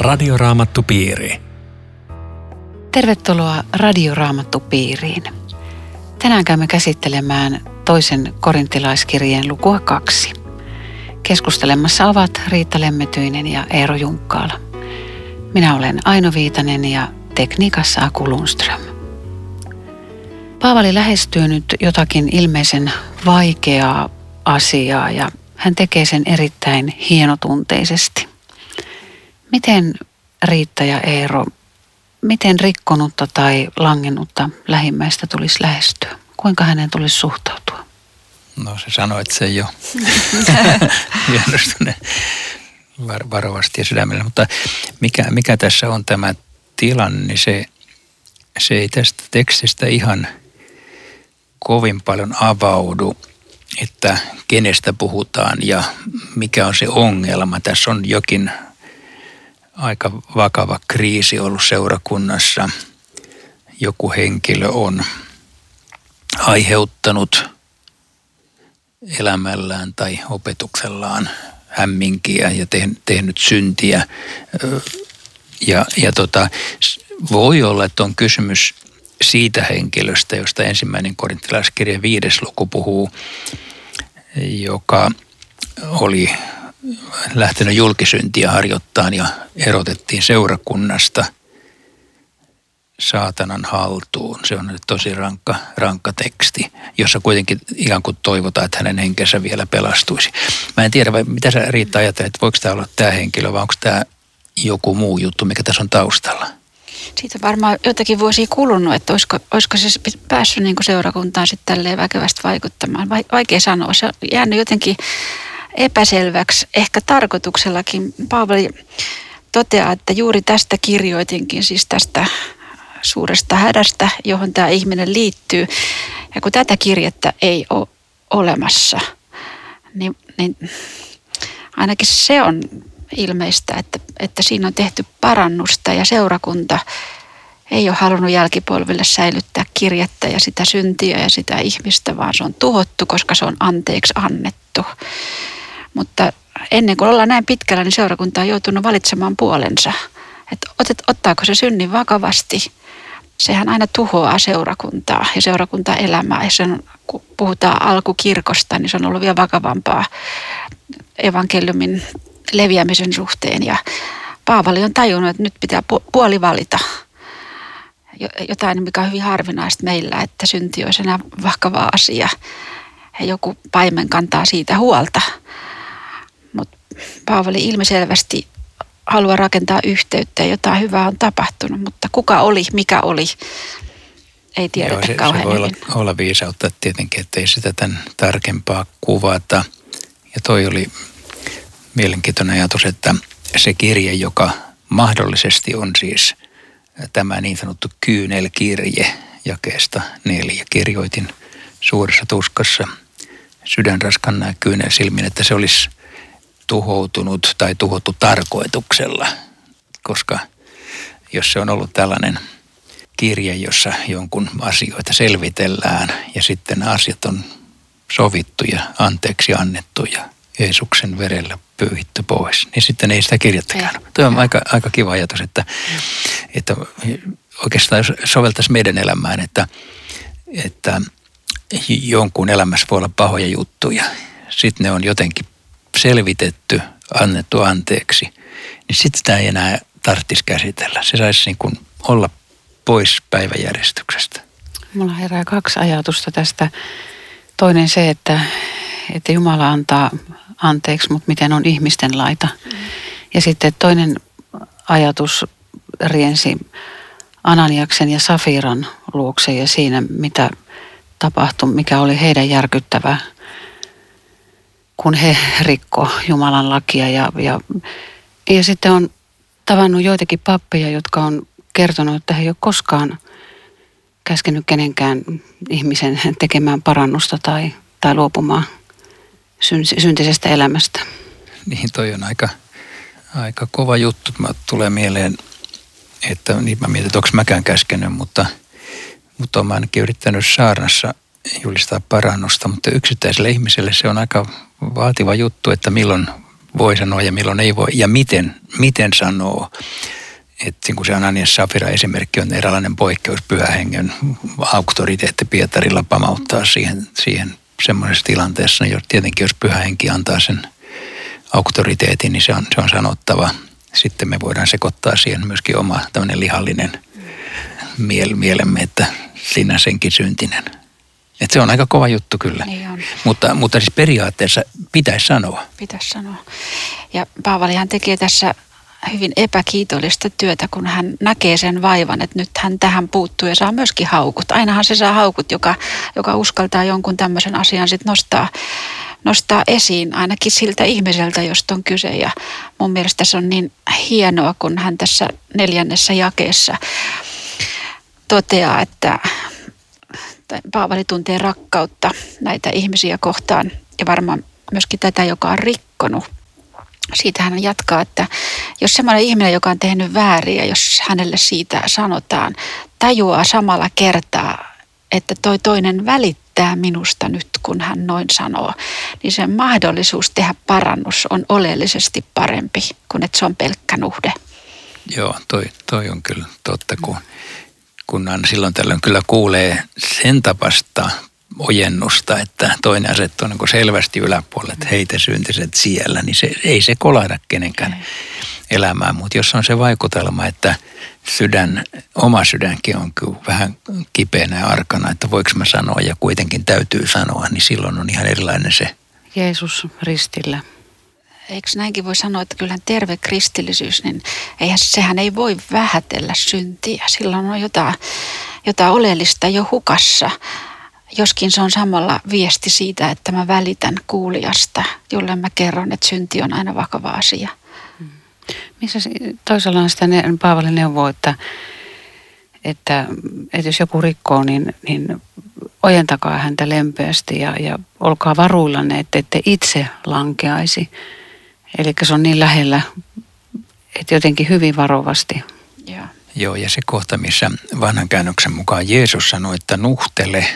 Radioraamattu piiri. Tervetuloa Radioraamattu piiriin. Tänään käymme käsittelemään toisen Korinttilaiskirjeen lukua 2. Keskustelemassa ovat Riitta Lemmetyinen ja Eero Junkkaala. Minä olen Aino Viitanen ja tekniikassa Aku Lundström. Paavali lähestyy nyt jotakin ilmeisen vaikeaa asiaa ja hän tekee sen erittäin hienotunteisesti. Miten Riitta ja Eero, miten rikkonutta tai langennutta lähimmäistä tulisi lähestyä? Kuinka hänen tulisi suhtautua? No se sanoit sen jo hienostuneen varovasti ja sydämellä. Mutta mikä tässä on tämä tilanne, niin se ei tästä tekstistä ihan kovin paljon avaudu, että kenestä puhutaan ja mikä on se ongelma. Tässä on jokin aika vakava kriisi ollut seurakunnassa. Joku henkilö on aiheuttanut elämällään tai opetuksellaan hämminkiä ja tehnyt syntiä. Voi olla, että on kysymys siitä henkilöstä, josta ensimmäinen Korinttilaiskirja 5. luku puhuu, joka oli lähtenyt julkisyntiä harjoittamaan ja erotettiin seurakunnasta saatanan haltuun. Se on tosi rankka teksti, jossa kuitenkin ikään kuin toivotaan, että hänen henkensä vielä pelastuisi. Mä en tiedä, mitä sä Riitta ajattelet, että voiko tämä olla tämä henkilö vai onko tämä joku muu juttu, mikä tässä on taustalla? Siitä varmaan jotakin vuosia kulunut, että olisiko se päässyt niin kuin seurakuntaan sitten tälleen väkevästi vaikuttamaan. Vaikea sanoa, se on jäänyt jotenkin epäselväksi, ehkä tarkoituksellakin. Paavali toteaa, että juuri tästä kirjoitinkin, siis tästä suuresta hädästä, johon tämä ihminen liittyy. Ja kun tätä kirjettä ei ole olemassa, niin ainakin se on ilmeistä, että siinä on tehty parannusta ja seurakunta ei ole halunnut jälkipolville säilyttää kirjettä ja sitä syntiä ja sitä ihmistä, vaan se on tuhottu, koska se on anteeksi annettu. Mutta ennen kuin ollaan näin pitkällä, niin seurakunta on joutunut valitsemaan puolensa. Että ottaako se synnin vakavasti? Sehän aina tuhoaa seurakuntaa ja seurakuntaelämää. Ja sen, kun puhutaan alkukirkosta, niin se on ollut vielä vakavampaa evankeliumin leviämisen suhteen, ja Paavali on tajunnut, että nyt pitää puolivalita jotain, mikä on hyvin harvinaista meillä, että synti olisi enää vakava asia ja joku paimen kantaa siitä huolta. Mutta Paavali ilmiselvästi haluaa rakentaa yhteyttä ja jotain hyvää on tapahtunut, mutta kuka oli, mikä oli, ei tiedetä. Joo, kauhean hyvin. Se voi olla viisautta tietenkin, ettei sitä tämän tarkempaa kuvata, ja toi oli mielenkiintoinen ajatus, että se kirje, joka mahdollisesti on siis tämä niin sanottu kyynelkirje jakeesta 4. Kirjoitin suuressa tuskassa sydän raskanna ja kyynel silmin, että se olisi tuhoutunut tai tuhottu tarkoituksella. Koska jos se on ollut tällainen kirje, jossa jonkun asioita selvitellään ja sitten asiat on sovittu ja anteeksi annettu ja Jeesuksen verellä pyyhitty pois, niin sitten ei sitä kirjoittakaan. Tuo on aika kiva ajatus, että oikeastaan soveltaisi meidän elämään, että jonkun elämässä voi olla pahoja juttuja. Sitten ne on jotenkin selvitetty, annettu anteeksi, niin sitten sitä ei enää tarvitsisi käsitellä. Se saisi niin kuin olla pois päiväjärjestyksestä. Mulla herää 2 ajatusta tästä. Toinen se, että Jumala antaa anteeksi, mutta miten on ihmisten laita. Ja sitten toinen ajatus riensi Ananiaksen ja Safiran luokse ja siinä, mitä tapahtui, mikä oli heidän järkyttävää, kun he rikko Jumalan lakia. Ja sitten on tavannut joitakin pappeja, jotka on kertonut, että he ei ole koskaan käskenyt kenenkään ihmisen tekemään parannusta tai luopumaan syntisestä elämästä. Niin, toi on aika kova juttu. Mä tulee mieleen, että niin mä mietin, että onko mäkään käskenyt, mutta olen ainakin yrittänyt saarnassa julistaa parannusta. Mutta yksittäiselle ihmiselle se on aika vaativa juttu, että milloin voi sanoa ja milloin ei voi ja miten sanoo. Että niin kuin se Ananias Safira esimerkki on eräänlainen poikkeus, pyhän hengen auktoriteetti Pietarilla pamauttaa siihen semmoisessa tilanteessa. Jos, tietenkin jos pyhä henki antaa sen auktoriteetin, niin se on sanottava. Sitten me voidaan sekoittaa siihen myöskin oma tämmöinen lihallinen mielemme, että sinä senkin syntinen. Että se on aika kova juttu kyllä. Niin on. Mutta siis periaatteessa pitäisi sanoa. Pitäisi sanoa. Ja Paavalihan tekee tässä hyvin epäkiitollista työtä, kun hän näkee sen vaivan, että nyt hän tähän puuttuu ja saa myöskin haukut. Ainahan se saa haukut, joka uskaltaa jonkun tämmöisen asian sitten nostaa esiin ainakin siltä ihmiseltä, josta on kyse. Ja mun mielestä se on niin hienoa, kun hän tässä 4. jakeessa toteaa, että Paavali tuntee rakkautta näitä ihmisiä kohtaan ja varmaan myöskin tätä, joka on rikkonut. Siitä hän jatkaa, että jos semmoinen ihminen, joka on tehnyt vääriä, jos hänelle siitä sanotaan, tajuaa samalla kertaa, että toi toinen välittää minusta nyt, kun hän noin sanoo, niin sen mahdollisuus tehdä parannus on oleellisesti parempi kuin että se on pelkkä nuhde. Joo, toi on kyllä totta, kun silloin tällöin kyllä kuulee sen tapasta ojennusta, että toinen asettuu niin kuin selvästi yläpuolelle, että hei te syntiset siellä, niin se, ei se kolahda kenenkään elämään. Mutta jos on se vaikutelma, että oma sydänkin on kyllä vähän kipeänä ja arkana, että voiko mä sanoa ja kuitenkin täytyy sanoa, niin silloin on ihan erilainen se. Jeesus ristillä. Eikö näinkin voi sanoa, että kyllähän terve kristillisyys, niin sehän ei voi vähätellä syntiä. Silloin on jotain oleellista jo hukassa. Joskin se on samalla viesti siitä, että mä välitän kuulijasta, jolle mä kerron, että synti on aina vakava asia. Missä toisaalta sitä Paavali neuvoo, että jos joku rikkoo, niin ojentakaa häntä lempeästi ja olkaa varuillanne, ettei itse lankeaisi. Eli se on niin lähellä, että jotenkin hyvin varovasti. Joo, ja se kohta, missä vanhan käännöksen mukaan Jeesus sanoi, että nuhtele,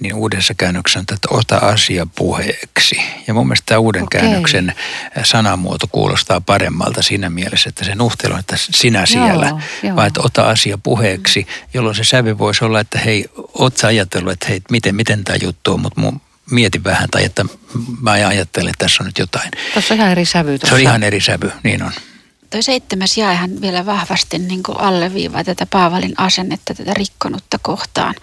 niin uudessa käännöksessä on, että ota asia puheeksi. Ja mun mielestä tämä uuden käännöksen sanamuoto kuulostaa paremmalta siinä mielessä, että se nuhtelu on, että sinä siellä, vaan että ota asia puheeksi, jolloin se sävy voisi olla, että hei, oot sä ajatellut, että hei, miten tämä juttu on, mutta mieti vähän, tai että mä ajattelen, että tässä on nyt jotain. Tuossa on ihan eri sävy. Se on ihan eri sävy, niin on. Toi 7. jaehan vielä vahvasti niin kuin alleviivaa tätä Paavalin asennetta, tätä rikkonutta kohtaan.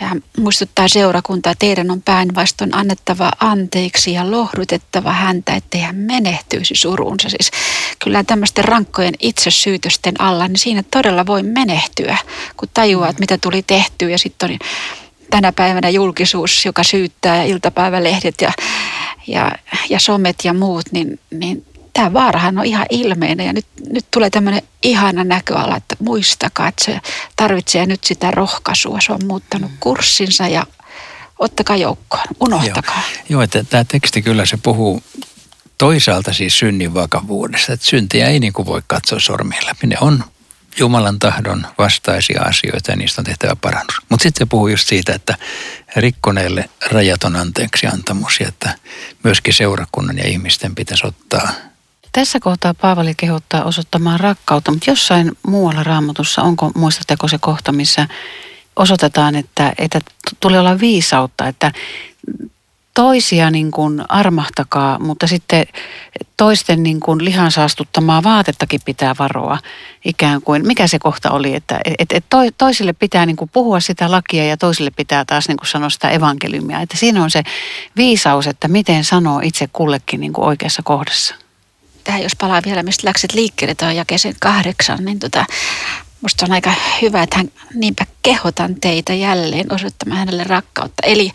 Ja hän muistuttaa seurakuntaa, teidän on päinvastoin annettava anteeksi ja lohdutettava häntä, ettei hän menehtyisi suruunsa. Siis kyllä tämmöisten rankkojen itsesyytösten alla, niin siinä todella voi menehtyä, kun tajuaa, että mitä tuli tehtyä. Ja sitten on tänä päivänä julkisuus, joka syyttää, ja iltapäivälehdet ja somet ja muut, niin tämä vaarahan on ihan ilmeinen. Ja nyt tulee tämmöinen ihana näköala, että muistakaa, että se tarvitsee nyt sitä rohkaisua. Se on muuttanut kurssinsa ja ottakaa joukkoon, unohtakaa. Joo, että tämä teksti kyllä se puhuu toisaalta siis synnin vakavuudesta. Että syntiä ei niin kuin voi katsoa sormien läpi. Ne on Jumalan tahdon vastaisia asioita ja niistä on tehtävä parannus. Mutta sitten se puhuu just siitä, että rikkoneelle rajaton anteeksiantamus ja että myöskin seurakunnan ja ihmisten pitäisi ottaa. Tässä kohtaa Paavali kehottaa osoittamaan rakkautta, mutta jossain muualla Raamatussa, muistatteko se kohta, missä osoitetaan, että tulee olla viisautta, että toisia niin kuin armahtakaa, mutta sitten toisten niin kuin lihan saastuttamaa vaatettakin pitää varoa ikään kuin. Mikä se kohta oli, että toisille pitää niin kuin puhua sitä lakia ja toisille pitää taas niin kuin sanoa sitä evankeliumia. Että siinä on se viisaus, että miten sanoo itse kullekin niin kuin oikeassa kohdassa. Tähän jos palaa vielä, mistä läksit liikkeelle tuohon jakeeseen 8, niin musta on aika hyvä, että hän niinpä kehotan teitä jälleen osoittamaan hänelle rakkautta. Eli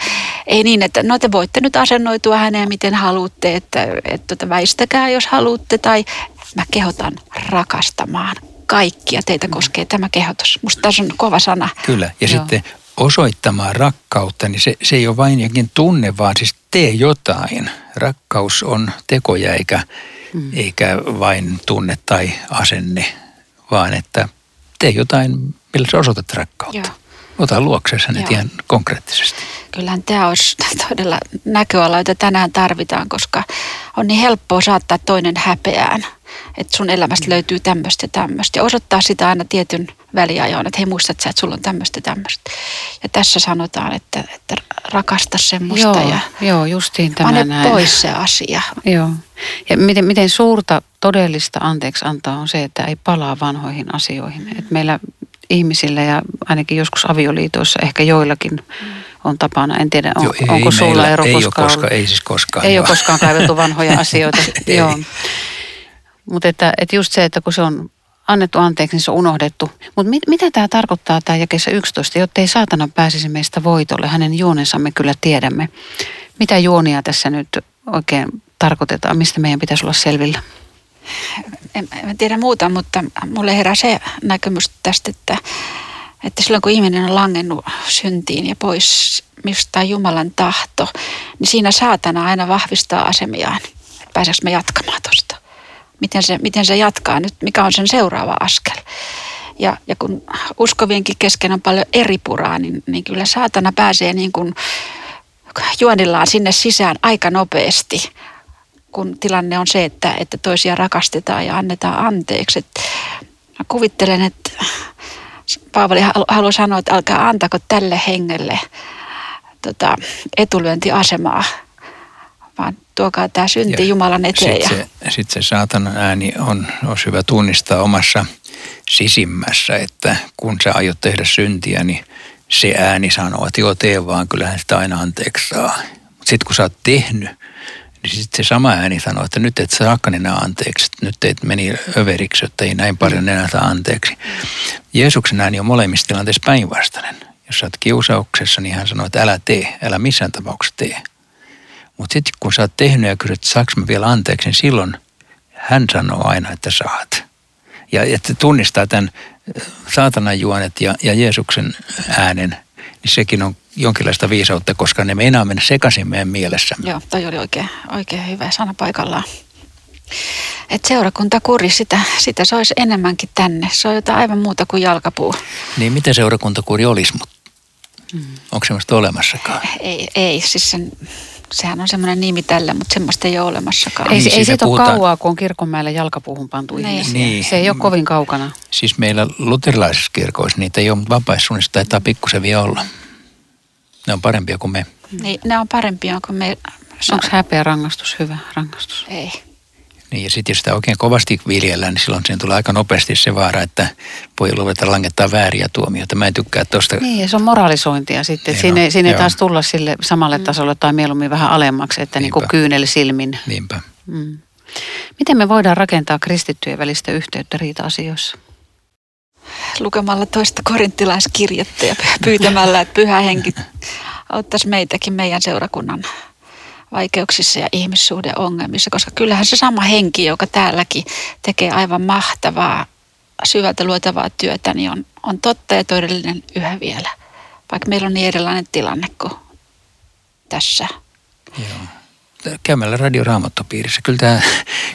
ei niin, että no te voitte nyt asennoitua häneen miten haluatte, että väistäkää jos haluatte. Tai mä kehotan rakastamaan kaikkia. Teitä koskee tämä kehotus. Musta tässä on kova sana. Kyllä, ja sitten osoittamaan rakkautta, niin se ei ole vain jokin tunne, vaan siis tee jotain. Rakkaus on tekoja eikä vain tunne tai asenne, vaan että tee jotain, millä sä osoitat rakkautta. Joo. Ota luoksesi hänet ihan konkreettisesti. Kyllähän tämä olisi todella näköala, jota tänään tarvitaan, koska on niin helppoa saattaa toinen häpeään, että sun elämästä löytyy tämmöistä ja tämmöistä. Ja osoittaa sitä aina tietyn väliajoon, että hei, muistat sä, että sulla on tämmöistä ja tämmöistä. Ja tässä sanotaan, että rakasta semmoista ja justiin tämä pane näin. Pois se asia. Joo. Ja miten suurta todellista anteeksi antaa on se, että ei palaa vanhoihin asioihin. Mm. Et meillä ihmisillä ja ainakin joskus avioliitoissa ehkä joillakin on tapana. En tiedä, onko sulla Eero koskaan. Ei ole koskaan kaiveltu vanhoja asioita. Joo. Mutta että just se, että kun se on annettu anteeksi, niin se on unohdettu. Mutta mitä tämä tarkoittaa tämä jakeessa 11, jottei saatana pääsisi meistä voitolle? Hänen juonensa me kyllä tiedämme. Mitä juonia tässä nyt oikein tarkoitetaan? Mistä meidän pitäisi olla selvillä? En tiedä muuta, mutta mulle herää se näkemys tästä, että silloin kun ihminen on langennut syntiin ja pois mistä Jumalan tahto, niin siinä saatana aina vahvistaa asemiaan. Pääseekö me jatkamaan tuosta? Miten se jatkaa nyt? Mikä on sen seuraava askel? Ja kun uskovienkin kesken on paljon eri puraa, niin kyllä saatana pääsee niin kuin juonillaan sinne sisään aika nopeasti, kun tilanne on se, että toisia rakastetaan ja annetaan anteeksi. Mä kuvittelen, että Paavali haluaa sanoa, että älkää antako tälle hengelle etulyöntiasemaa, vaan tuokaa tämä synti Jumalan eteen. Sitten se saatanan ääni olisi hyvä tunnistaa omassa sisimmässä, että kun sä aiot tehdä syntiä, niin se ääni sanoo, että joo, tee vaan, kyllähän sitä aina anteeksi saa. Mutta sitten kun sä oot tehnyt, niin sitten se sama ääni sanoo, että nyt et saakaan enää anteeksi, nyt teet meni överiksi, että ei näin paljon enää saa anteeksi. Jeesuksen ääni on molemmissa tilanteissa päinvastainen. Jos sä oot kiusauksessa, niin hän sanoo, että älä tee, älä missään tapauksessa tee. Mutta sitten kun sä oot tehnyt ja kysyt, että saaks mä vielä anteeksi, niin silloin hän sanoo aina, että saat. Ja että tunnistaa tämän saatanan juonet ja Jeesuksen äänen, niin sekin on jonkinlaista viisautta, koska ne meinaa mennä sekaisin meidän mielessämme. Joo, toi oli oikein hyvä sana paikallaan. Että seurakuntakuri, sitä se olisi enemmänkin tänne. Se on jotain aivan muuta kuin jalkapuu. Niin, mitä seurakuntakuri olisi, mutta onko semmoista olemassakaan? Ei, siis sehän on semmoinen nimi tällä, mutta semmoista ei ole olemassakaan. Ei, ei siitä puhutaan ole kauaa, kun on kirkonmäellä jalkapuuhun pantu ihmisiä. Niin. Se ei ole kovin kaukana. Siis meillä luterilaisissa kirkoissa niitä ei ole, mutta vapaissuunnissa taitaa pikkusen vielä olla. Ne on parempia kuin me. Niin, ne on parempia kuin me. Onko häpeä rangaistus hyvä rangaistus? Ei. Niin, ja sitten jos sitä oikein kovasti viljellään, niin silloin siihen tulee aika nopeasti se vaara, että voi luveta langettaa vääriä tuomioita. Mä en tykkää tuosta. Niin, ja se on moralisointia sitten. Siinä ei taas tulla sille samalle tasolle tai mieluummin vähän alemmaksi, että niin kuin kyynel silmin. Niinpä. Miten me voidaan rakentaa kristittyjen välistä yhteyttä riita-asioissa? Lukemalla toista korinttilaiskirjettä ja pyytämällä, että Pyhä Henki auttaisi meitäkin meidän seurakunnan vaikeuksissa ja ihmissuhdeongelmissa, koska kyllähän se sama henki, joka täälläkin tekee aivan mahtavaa, syvältä luotavaa työtä, niin on totta ja todellinen yhä vielä, vaikka meillä on niin erilainen tilanne kuin tässä. Joo. Käymällä Radioraamattupiirissä.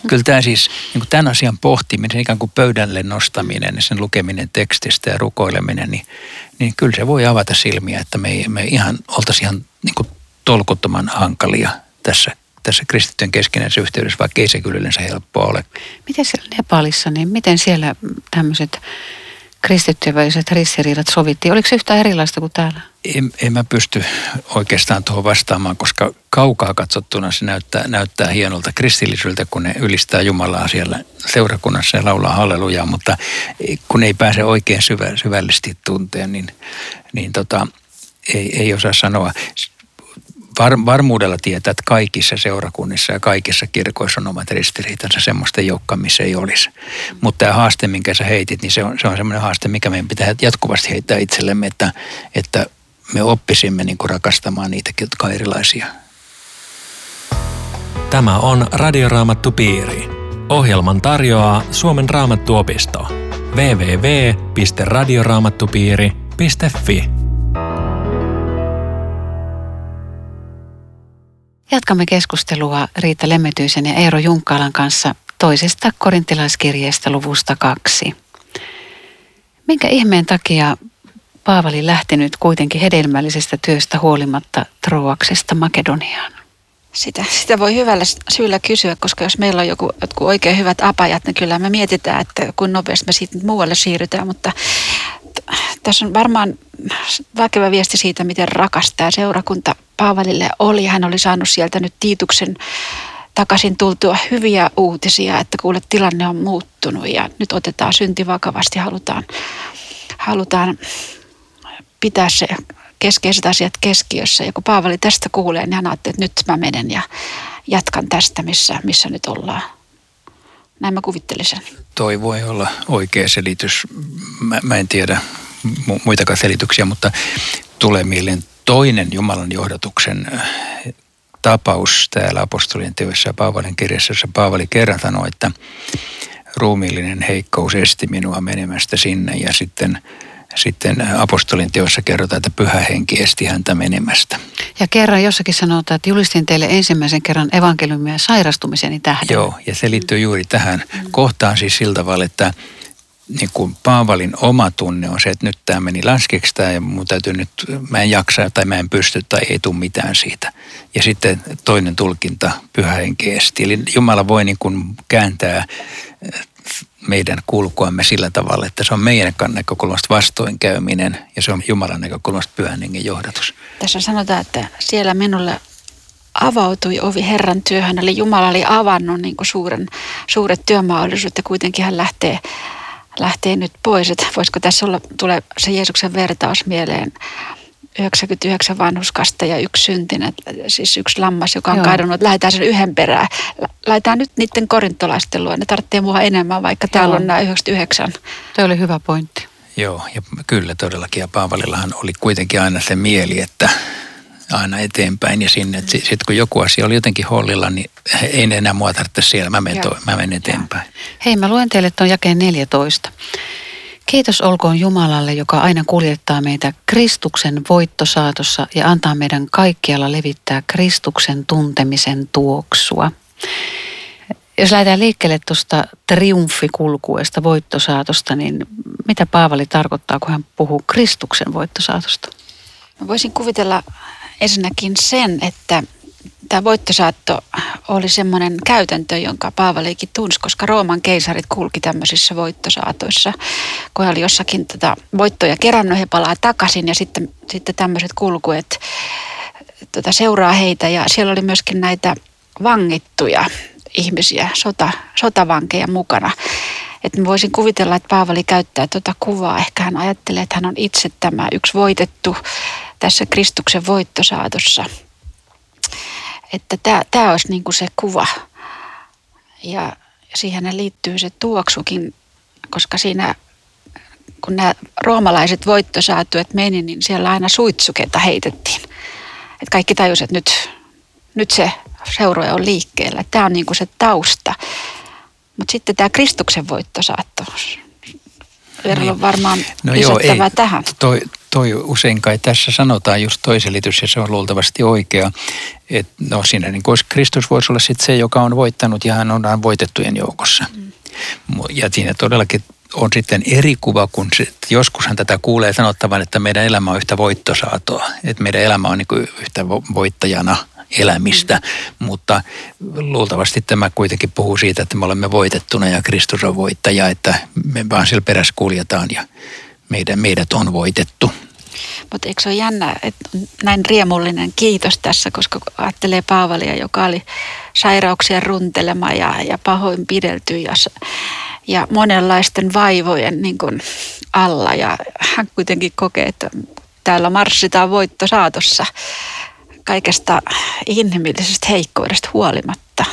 Kyllä tämä siis niin tämän asian pohtiminen, ikään kuin pöydälle nostaminen, sen lukeminen tekstistä ja rukoileminen, niin kyllä se voi avata silmiä, että me oltaisiin ihan niin tolkuttoman hankalia tässä kristittyjen keskinäisessä yhteydessä, vaikka ei se kyllä yleensä helppoa ole. Miten siellä Nepalissa, niin miten siellä tämmöiset kristittyjen väliset ristiriidat sovittiin? Oliko se yhtään erilaista kuin täällä? En mä pysty oikeastaan tuohon vastaamaan, koska kaukaa katsottuna se näyttää hienolta kristillisyydeltä, kun ne ylistää Jumalaa siellä seurakunnassa ja laulaa hallelujaa, mutta kun ei pääse oikein syvällisesti tunteen, niin ei osaa sanoa. Varmuudella tietää, että kaikissa seurakunnissa ja kaikissa kirkoissa on omat ristiriitansa, semmoista joukkoa, missä ei olisi. Mutta tämä haaste, minkä sä heitit, niin se on semmoinen haaste, mikä meidän pitää jatkuvasti heittää itsellemme, että me oppisimme niin kuin rakastamaan niitä, jotka on erilaisia. Tämä on Radioraamattupiiri. Ohjelman tarjoaa Suomen Raamattuopisto. www.radioraamattupiiri.fi Jatkamme keskustelua Riitta Lemmetyisen ja Eero Junkkaalan kanssa toisesta korinttilaiskirjeestä luvusta 2. Minkä ihmeen takia Paavali lähti nyt kuitenkin hedelmällisestä työstä huolimatta Troaksesta Makedoniaan? Sitä voi hyvällä syyllä kysyä, koska jos meillä on jotkut oikein hyvät apajat, niin kyllä me mietitään, että kun nopeasti me siitä muualle siirrytään, mutta tässä on varmaan väkevä viesti siitä, miten rakas tämä seurakunta Paavalille oli. Hän oli saanut sieltä nyt Tiituksen takaisin tultua hyviä uutisia, että kuule, tilanne on muuttunut ja nyt otetaan synti vakavasti, halutaan pitää se keskeiset asiat keskiössä. Ja kun Paavali tästä kuulee, niin hän ajattelee, että nyt mä menen ja jatkan tästä, missä nyt ollaan. Näin mä kuvittelin sen. Toi voi olla oikea selitys. Mä en tiedä muitakaan selityksiä, mutta tulee mieleen toinen Jumalan johdatuksen tapaus täällä apostolien teoissa ja Paavalin kirjassa, jossa Paavali kerran sanoi, että ruumiillinen heikkous esti minua menemästä sinne ja sitten apostolien teoissa kerrotaan, että pyhä henki esti häntä menemästä. Ja kerran jossakin sanotaan, että julistin teille ensimmäisen kerran evankeliumia sairastumiseni tähden. Joo, ja se liittyy juuri tähän kohtaan siis sillä tavalla, että niin kuin Paavalin oma tunne on se, että nyt tämä meni läskeksi ja mun täytyy nyt, mä en jaksa tai mä en pysty tai ei tule mitään siitä. Ja sitten toinen tulkinta, pyhä henki esti. Eli Jumala voi niin kuin kääntää meidän kulkuamme sillä tavalla, että se on meidän näkökulmasta vastoinkäyminen ja se on Jumalan näkökulmasta pyhän hengen johdatus. Tässä sanotaan, että siellä minulle avautui ovi Herran työhön, eli Jumala oli avannut niin kuin suuret työmahdollisuudet ja kuitenkin hän lähtee nyt pois. Että voisiko tässä olla, tulee se Jeesuksen vertaus mieleen, 99 vanhuskasta ja yksi syntinen, siis yksi lammas, joka on kadonnut. Lähdetään sen yhden perään. Lähdetään nyt niiden korintolaisten luo. Ne tarvitsee mua enemmän, vaikka täällä on nämä 99. Tuo oli hyvä pointti. Joo, ja kyllä todellakin. Ja Paavalillahan oli kuitenkin aina se mieli, että aina eteenpäin ja sinne. Sitten kun joku asia oli jotenkin hollilla, niin ei enää mua tarvitse siellä. Mä menen eteenpäin. Joo. Hei, mä luen teille tuon jakeen 14. Kiitos olkoon Jumalalle, joka aina kuljettaa meitä Kristuksen voittosaatossa ja antaa meidän kaikkialla levittää Kristuksen tuntemisen tuoksua. Jos lähdetään liikkeelle tuosta triumfikulkuesta, voittosaatosta, niin mitä Paavali tarkoittaa, kun hän puhuu Kristuksen voittosaatosta? Mä voisin kuvitella ensinnäkin sen, että tämä voittosaatto oli semmoinen käytäntö, jonka Paavalikin tunsi, koska Rooman keisarit kulki tämmöisissä voittosaatoissa. Kun he oli jossakin voittoja kerännyt, he palaa takaisin ja sitten tämmöiset kulkuet seuraa heitä. Ja siellä oli myöskin näitä vangittuja ihmisiä, sotavankeja mukana. Että mä voisin kuvitella, että Paavali käyttää tuota kuvaa. Ehkä hän ajattelee, että hän on itse tämä yksi voitettu tässä Kristuksen voittosaatossa. Että tämä olisi niin kuin se kuva ja siihen liittyy se tuoksukin, koska siinä kun nämä roomalaiset voittosaatuet meni, niin siellä aina suitsuketta heitettiin. Että kaikki tajusivat, että nyt se seurue on liikkeellä. Tämä on niin kuin se tausta. Mutta sitten tämä Kristuksen voittosaatto. Verran on varmaan lisättävää tähän. Toi usein kai tässä sanotaan just toi selitys, ja se on luultavasti oikea. Et, siinä niin Kristus voisi olla sitten se, joka on voittanut, ja hän on voitettujen joukossa. Mm. Ja siinä todellakin on sitten eri kuva, kun joskushan tätä kuulee sanottavan, että meidän elämä on yhtä voittosaatoa. Että meidän elämä on niin yhtä voittajana elämistä, mutta luultavasti tämä kuitenkin puhuu siitä, että me olemme voitettuna ja Kristus on voittaja, että me vaan siellä perässä kuljetaan ja meidät on voitettu. Mutta eikö se ole jännä, että näin riemullinen kiitos tässä, koska ajattelee Paavalia, joka oli sairauksia runtelema ja pahoinpidelty ja monenlaisten vaivojen niin kuin alla. Ja hän kuitenkin kokee, että täällä marssitaan voittosaatossa kaikesta inhimillisestä heikkoudesta huolimatta.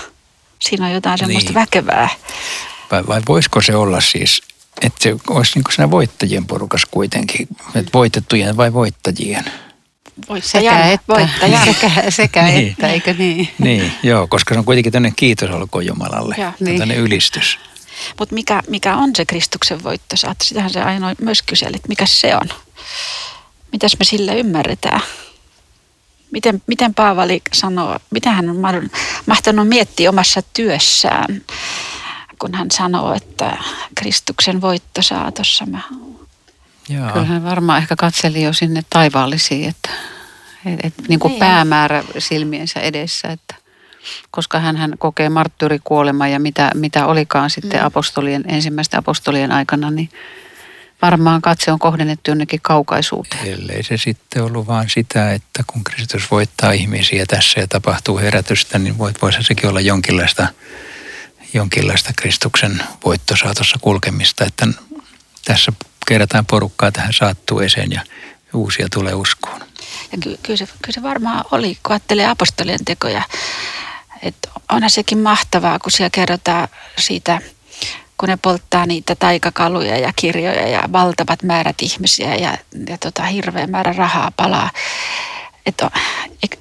Siinä on jotain semmoista väkevää. Vai voisiko se olla siis, että se olisi niin kuin siinä voittajien porukas kuitenkin, että voitettujen vai voittajien? Sekä että, eikö niin? Niin, joo, koska se on kuitenkin tämmöinen kiitos olkoon Jumalalle, tämmöinen ylistys. Mutta mikä on se Kristuksen voittosaatto? Sitähän se ainoa myös kyselit, mikä se on? Mitäs me sillä ymmärretään? Miten Paavali sanoo, mitä hän on mahtanut miettiä omassa työssään, kun hän sanoo, että Kristuksen voittosaatossa mä. Jaa. Kyllähän varmaan ehkä katseli jo sinne taivaallisiin, että niin kuin päämäärä silmiensä edessä, että koska hänhän kokee marttyyrikuoleman ja mitä olikaan sitten ensimmäisten apostolien aikana, niin varmaan katse on kohdennettu jonnekin kaukaisuuteen. Ellei se sitten ollut vaan sitä, että kun Kristus voittaa ihmisiä tässä ja tapahtuu herätystä, niin voisi sekin olla jonkinlaista Kristuksen voittosaatossa kulkemista, että tässä kerätään porukkaa tähän saattueeseen ja uusia tulee uskoon. Ja kyllä se varmaan oli, kun ajattelee apostolien tekoja. Että onhan sekin mahtavaa, kun siellä kerrotaan siitä, kun ne polttaa niitä taikakaluja ja kirjoja ja valtavat määrät ihmisiä ja hirveä määrä rahaa palaa. Että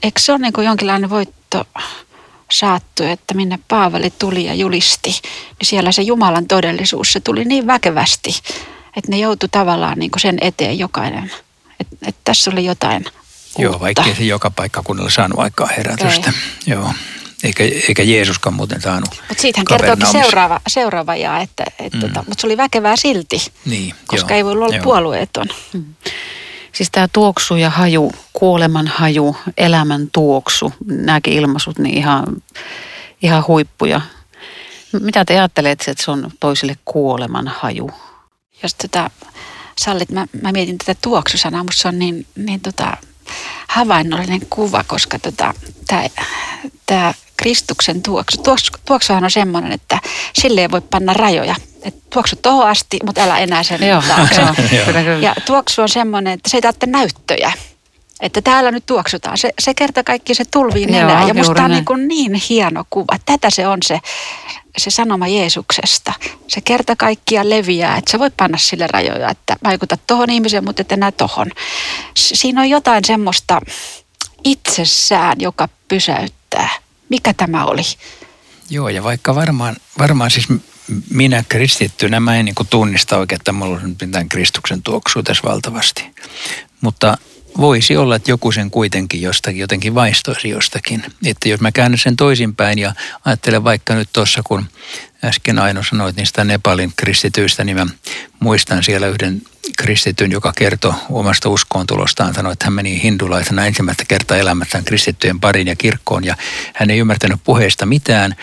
eikö se ole niin kuin jonkinlainen voitto saattu, että minne Paavali tuli ja julisti, niin siellä se Jumalan todellisuus, se tuli niin väkevästi, että ne joutui tavallaan niin kuin sen eteen jokainen. Että tässä oli jotain uutta. Joo, vaikkei se joka paikkakunnalla saanut aikaa herätystä. Ei. Joo. Eikä Jeesuskaan muuten saanut. Mutta siitähän kertookin seuraava jaa, mutta se oli väkevää silti, niin, koska joo, ei voi olla puolueeton. Mm. Siis tämä tuoksu ja haju, kuoleman haju, elämän tuoksu, nämäkin ilmaisut, niin ihan huippuja. Mitä te ajattelette, että se on toisille kuoleman haju? Jos sallit, mä mietin tätä tuoksusanaa, mutta se on niin havainnollinen kuva, koska tämä Kristuksen tuoksuhan on semmoinen, että sille ei voi panna rajoja. Et tuoksu tohon asti, mutta älä enää sen taakse. Ja tuoksu on semmoinen, että se ei tarvitse näyttöjä. Että täällä nyt tuoksutaan. Se kerta kaikki se tulvii nenää. Ja musta on niin hieno kuva. Tätä se on se sanoma Jeesuksesta. Se kerta kaikkiaan leviää, että sä voit panna sille rajoja, että vaikutat tohon ihmiseen, mutta et enää tohon. Siinä on jotain semmoista itsessään, joka pysäyttää. Mikä tämä oli? Joo, ja vaikka varmaan siis minä kristittynä, mä en niin kuin tunnista oikein, että mulla on mitään Kristuksen tuoksua tässä valtavasti. Mutta voisi olla, että joku sen kuitenkin jotenkin vaistoisi jostakin. Että jos mä käännän sen toisinpäin ja ajattelen vaikka nyt tuossa, kun äsken Aino sanoit niistä Nepalin kristityistä, niin mä muistan siellä yhden kristityn, joka kertoi omasta uskoontulosta, sanoi, että hän meni hindulaisena ensimmäistä kertaa elämässään kristittyjen pariin ja kirkkoon, ja hän ei ymmärtänyt puheesta mitään,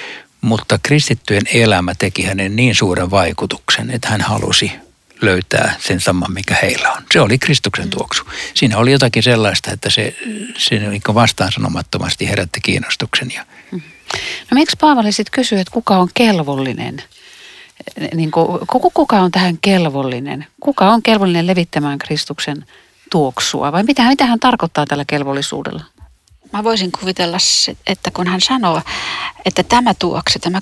mutta kristittyjen elämä teki hänen niin suuren vaikutuksen, että hän halusi löytää sen saman, mikä heillä on. Se oli Kristuksen tuoksu. Siinä oli jotakin sellaista, että se vastaan sanomattomasti herätti kiinnostuksen. No miksi Paavali sitten kysyy, että kuka on kelvollinen? Niin kuin, kuka on tähän kelvollinen? Kuka on kelvollinen levittämään Kristuksen tuoksua? Vai mitä hän tarkoittaa tällä kelvollisuudella? Mä voisin kuvitella, että kun hän sanoo, että tämä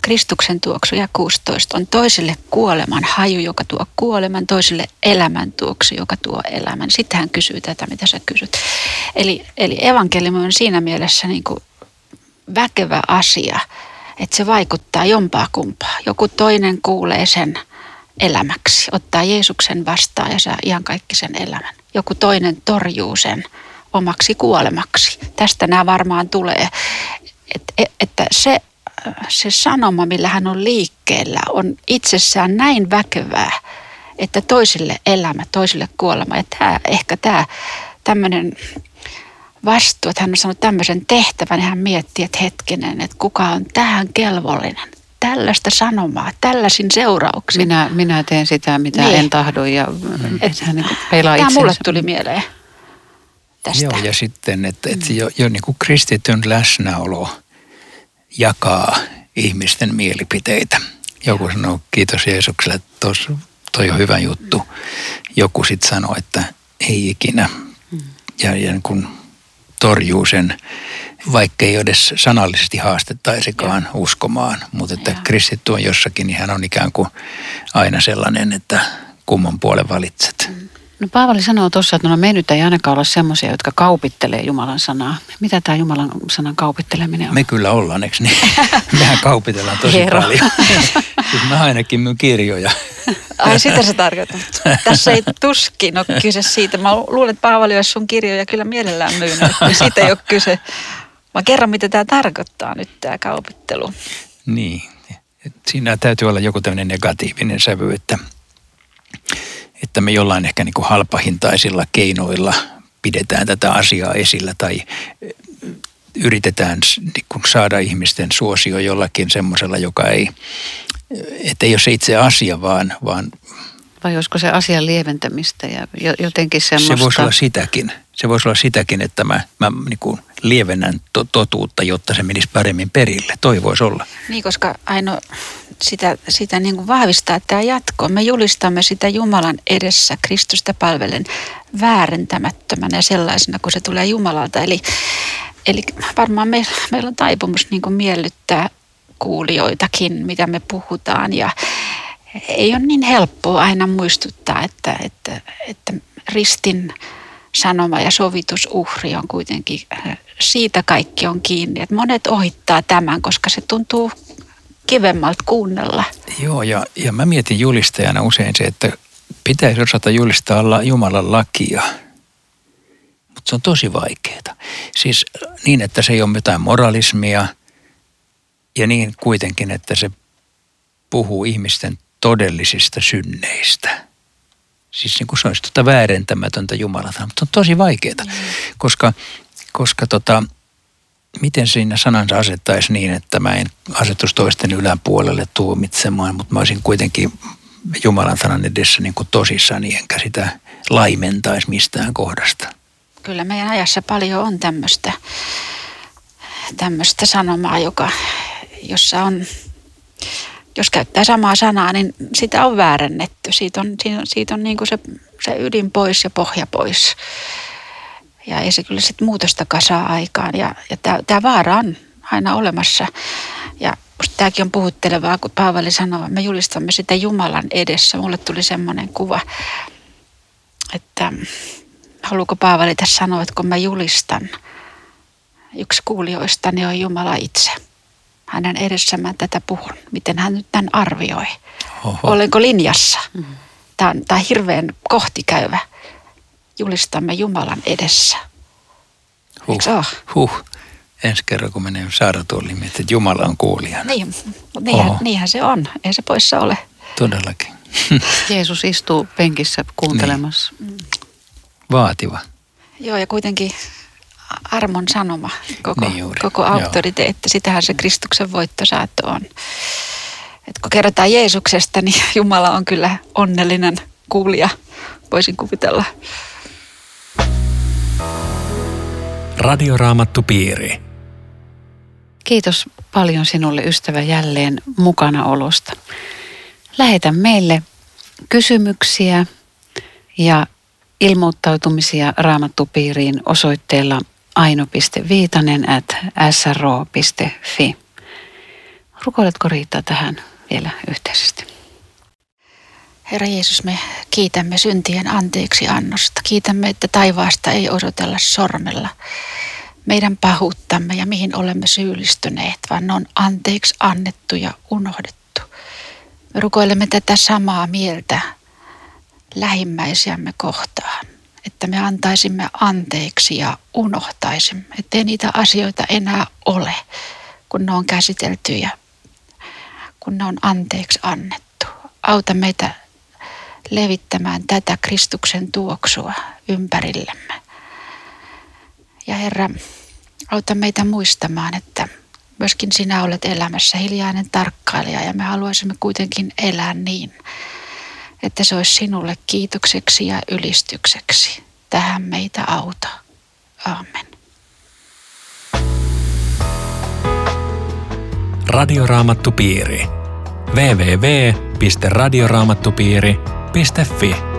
Kristuksen tuoksu ja 16 on toiselle kuoleman haju, joka tuo kuoleman, toiselle elämän tuoksu, joka tuo elämän. Sitten hän kysyy tätä, mitä sä kysyt. Eli evankeliumi on siinä mielessä niin kuin väkevä asia, että se vaikuttaa jompaa kumpaa. Joku toinen kuulee sen elämäksi, ottaa Jeesuksen vastaan ja saa iankaikkisen elämän. Joku toinen torjuu sen omaksi kuolemaksi. Tästä nämä varmaan tulee, että se sanoma, millä hän on liikkeellä, on itsessään näin väkevää, että toisille elämä, toisille kuolema. Ja ehkä tämmöinen vastuu, että hän on saanut tämmöisen tehtävän, ja hän miettii, että hetkinen, että kuka on tähän kelvollinen. Tällaista sanomaa, tällaisin seurauksia. Minä teen sitä, mitä en tahdo, ja hän niin peilaa itsensä. Tämä mulle tuli mieleen. Tästä. Joo, ja sitten, että jo niin kuin kristityn läsnäolo jakaa ihmisten mielipiteitä. Joku sanoo, kiitos Jeesukselle, toi on hyvä juttu. Joku sitten sanoo, että ei ikinä. Ja niin kuin torjuu sen, vaikka ei edes sanallisesti haastettaisikaan uskomaan. Mutta että kristitty on jossakin, niin hän on ikään kuin aina sellainen, että kumman puolen valitset. No Paavali sanoo tuossa, että me nyt ei ainakaan olla semmoisia, jotka kaupittelee Jumalan sanaa. Mitä tämä Jumalan sanan kaupitteleminen on? Me kyllä ollaan, eikö niin? Mehän kaupitellaan tosi paljon. Siis mä ainakin myyn kirjoja. Ai sitä se tarkoittaa. Tässä ei tuskin ole kyse siitä. Mä luulen, että Paavali olisi sun kirjoja kyllä mielellään myynyt. Siitä ei ole kyse. Mä kerron, mitä tämä tarkoittaa nyt tämä kaupittelu. Niin. Siinä täytyy olla joku tämmöinen negatiivinen sävy, että me jollain ehkä niin kuin halpahintaisilla keinoilla pidetään tätä asiaa esillä tai yritetään saada ihmisten suosio jollakin semmoisella, joka ei, ettei ole se itse asia, vaan vai olisiko se asian lieventämistä ja jotenkin semmoista? Se voisi olla sitäkin. Se voisi olla sitäkin, että mä niin kuin lievennän totuutta, jotta se menisi paremmin perille. Toi voisi olla. Niin, koska Aino sitä niin kuin vahvistaa tämä jatko. Me julistamme sitä Jumalan edessä Kristusta palvellen väärentämättömänä ja sellaisena, kun se tulee Jumalalta. Eli varmaan meillä on taipumus niin kuin miellyttää kuulijoitakin, mitä me puhutaan ja ei ole niin helppoa aina muistuttaa, että ristin sanoma ja sovitusuhri on kuitenkin, siitä kaikki on kiinni. Että monet ohittaa tämän, koska se tuntuu kivemmalta kuunnella. Joo, ja mä mietin julistajana usein se, että pitäisi osata julistaa Jumalan lakia. Mutta se on tosi vaikeaa. Siis niin, että se ei ole mitään moralismia ja niin kuitenkin, että se puhuu ihmisten todellisista synneistä. Siis niin kuin se olisi väärentämätöntä Jumalatana, mutta on tosi vaikeaa, koska miten siinä sanansa asettaisi niin, että mä en asetus toisten yläpuolelle tuomitsemaan, mutta mä olisin kuitenkin Jumalan sanan edessä niin kuin tosissani, enkä sitä laimentaisi mistään kohdasta. Kyllä meidän ajassa paljon on tämmöistä sanomaa, jossa on... Jos käyttää samaa sanaa, niin sitä on väärennetty. Siitä on niin kuin se ydin pois ja pohja pois. Ja ei se kyllä sitten muutostakaan saa aikaan. Ja tämä vaara on aina olemassa. Ja tämäkin on puhuttelevaa, kun Paavali sanoo, me julistamme sitä Jumalan edessä. Mulle tuli semmoinen kuva, että haluuko Paavali tässä sanoa, että kun mä julistan, yksi kuulijoistani on Jumala itse. Hänen edessä mä tätä puhun. Miten hän nyt tämän arvioi? Oho. Olenko linjassa? Tämä on hirveän kohtikäyvä. Julistamme Jumalan edessä. Ensi kerran kun menee saaratuoliin, että Jumala on kuulijana. Niinhän se on. Ei se poissa ole. Todellakin. Jeesus istuu penkissä kuuntelemassa. Niin. Vaativa. Joo, ja kuitenkin... Armon sanoma, koko auktoriteetti, sitähän se Kristuksen voittosaatto on. Et kun kerrotaan Jeesuksesta, niin Jumala on kyllä onnellinen kuulija, voisin kuvitella. Radioraamattu piiri. Kiitos paljon sinulle ystävä jälleen mukanaolosta. Lähetä meille kysymyksiä ja ilmoittautumisia Raamattupiiriin osoitteella aino.viitanen@sro.fi. Rukoiletko Riitta tähän vielä yhteisesti? Herra Jeesus, me kiitämme syntien anteeksi annosta. Kiitämme, että taivaasta ei osoitella sormella meidän pahuuttamme ja mihin olemme syyllistyneet, vaan ne on anteeksi annettu ja unohdettu. Me rukoilemme tätä samaa mieltä lähimmäisiämme kohtaan, että me antaisimme anteeksi ja unohtaisimme, ettei niitä asioita enää ole, kun ne on käsitelty ja kun ne on anteeksi annettu. Auta meitä levittämään tätä Kristuksen tuoksua ympärillemme. Ja Herra, auta meitä muistamaan, että myöskin sinä olet elämässä hiljainen tarkkailija ja me haluaisimme kuitenkin elää niin, että se olisi sinulle kiitokseksi ja ylistykseksi. Tähän meitä auta. Aamen. Radioraamattupiiri. www.radioraamattupiiri.fi